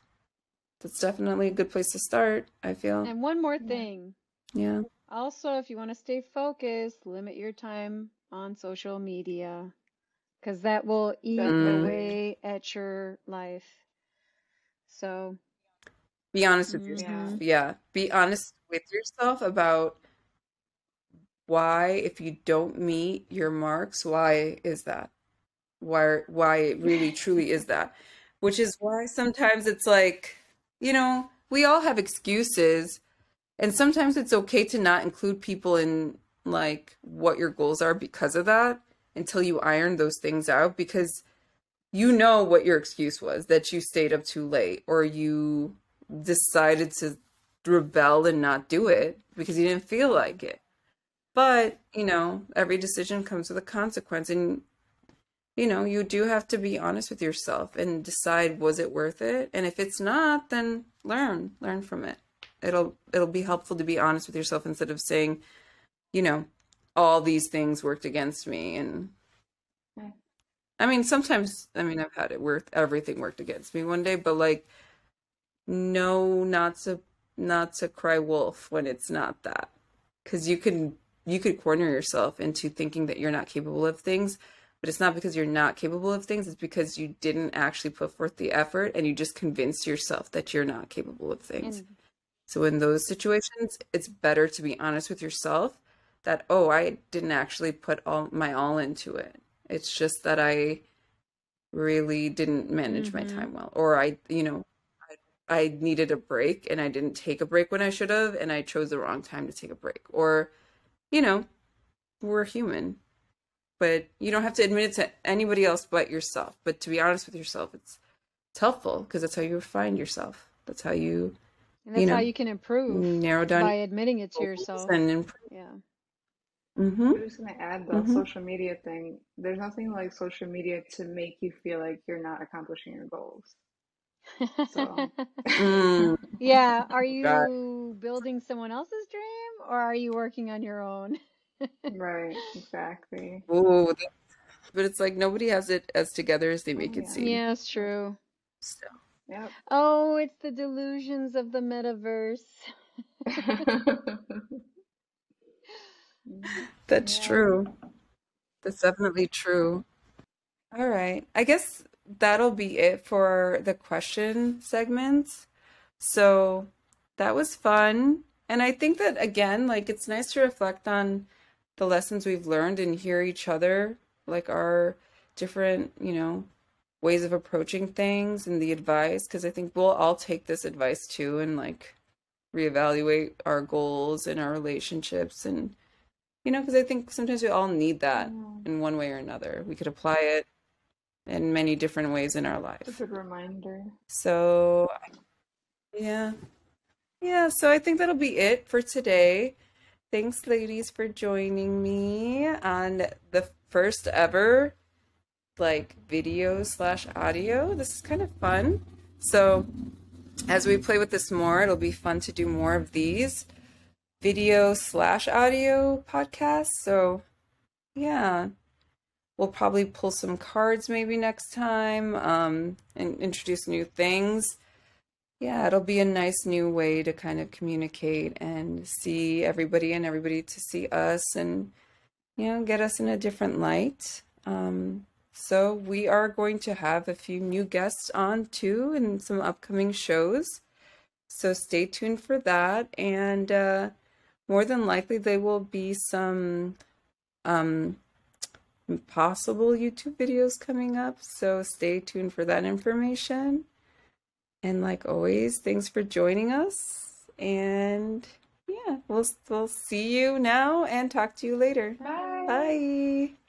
That's definitely a good place to start, I feel. And one more thing. Yeah. Also, if you want to stay focused, limit your time on social media. Because that will eat mm. away at your life. So. Be honest with yourself. Yeah. yeah. Be honest with yourself about why, if you don't meet your marks, why is that? why why it really truly is that, which is why sometimes it's like, you know, we all have excuses and sometimes it's okay to not include people in like what your goals are because of that until you iron those things out, because you know what your excuse was, that you stayed up too late or you decided to rebel and not do it because you didn't feel like it. But, you know, every decision comes with a consequence. And, you know, you do have to be honest with yourself and decide, was it worth it? And if it's not, then learn, learn from it. It'll, it'll be helpful to be honest with yourself instead of saying, you know, all these things worked against me. And I mean, sometimes, I mean, I've had it where everything worked against me one day, but like, no, not to, not to cry wolf when it's not that. 'Cause you can, you could corner yourself into thinking that you're not capable of things, but it's not because you're not capable of things. It's because you didn't actually put forth the effort and you just convinced yourself that you're not capable of things. Mm-hmm. So in those situations, it's better to be honest with yourself that, oh, I didn't actually put all my all into it. It's just that I really didn't manage mm-hmm. my time well, or I, you know, I, I needed a break and I didn't take a break when I should have, and I chose the wrong time to take a break, or, you know, we're human, but you don't have to admit it to anybody else but yourself. But to be honest with yourself, it's, it's helpful because that's how you refine yourself. That's how you, and that's you know, how you can improve, narrow down by admitting it to yourself. And improve. Yeah. Mm-hmm. I'm just going to add the mm-hmm. social media thing. There's nothing like social media to make you feel like you're not accomplishing your goals. So. mm. Yeah. Are you God. building someone else's dream, or are you working on your own? Right. Exactly. Ooh, but it's like nobody has it as together as they make oh, it yeah. seem. Yeah, it's true. So. Yep. Oh, it's the delusions of the metaverse. That's yeah. true. That's definitely true. All right. I guess that'll be it for the question segment. So that was fun. And I think that, again, like, it's nice to reflect on the lessons we've learned and hear each other, like our different, you know, ways of approaching things and the advice. 'Cause I think we'll all take this advice too and like reevaluate our goals and our relationships and, you know, because I think sometimes we all need that mm. in one way or another. We could apply it in many different ways in our life. It's a good reminder. So, yeah. Yeah, so I think that'll be it for today. Thanks, ladies, for joining me on the first ever, like, video slash audio. This is kind of fun. So as we play with this more, it'll be fun to do more of these video slash audio podcast. So yeah, we'll probably pull some cards maybe next time um, and introduce new things. Yeah, it'll be a nice new way to kind of communicate and see everybody and everybody to see us and, you know, get us in a different light. Um, so we are going to have a few new guests on too in some upcoming shows. So stay tuned for that. And, uh, more than likely, there will be some um, possible YouTube videos coming up, so stay tuned for that information. And like always, thanks for joining us. And yeah, we'll, we'll see you now and talk to you later. Bye. Bye.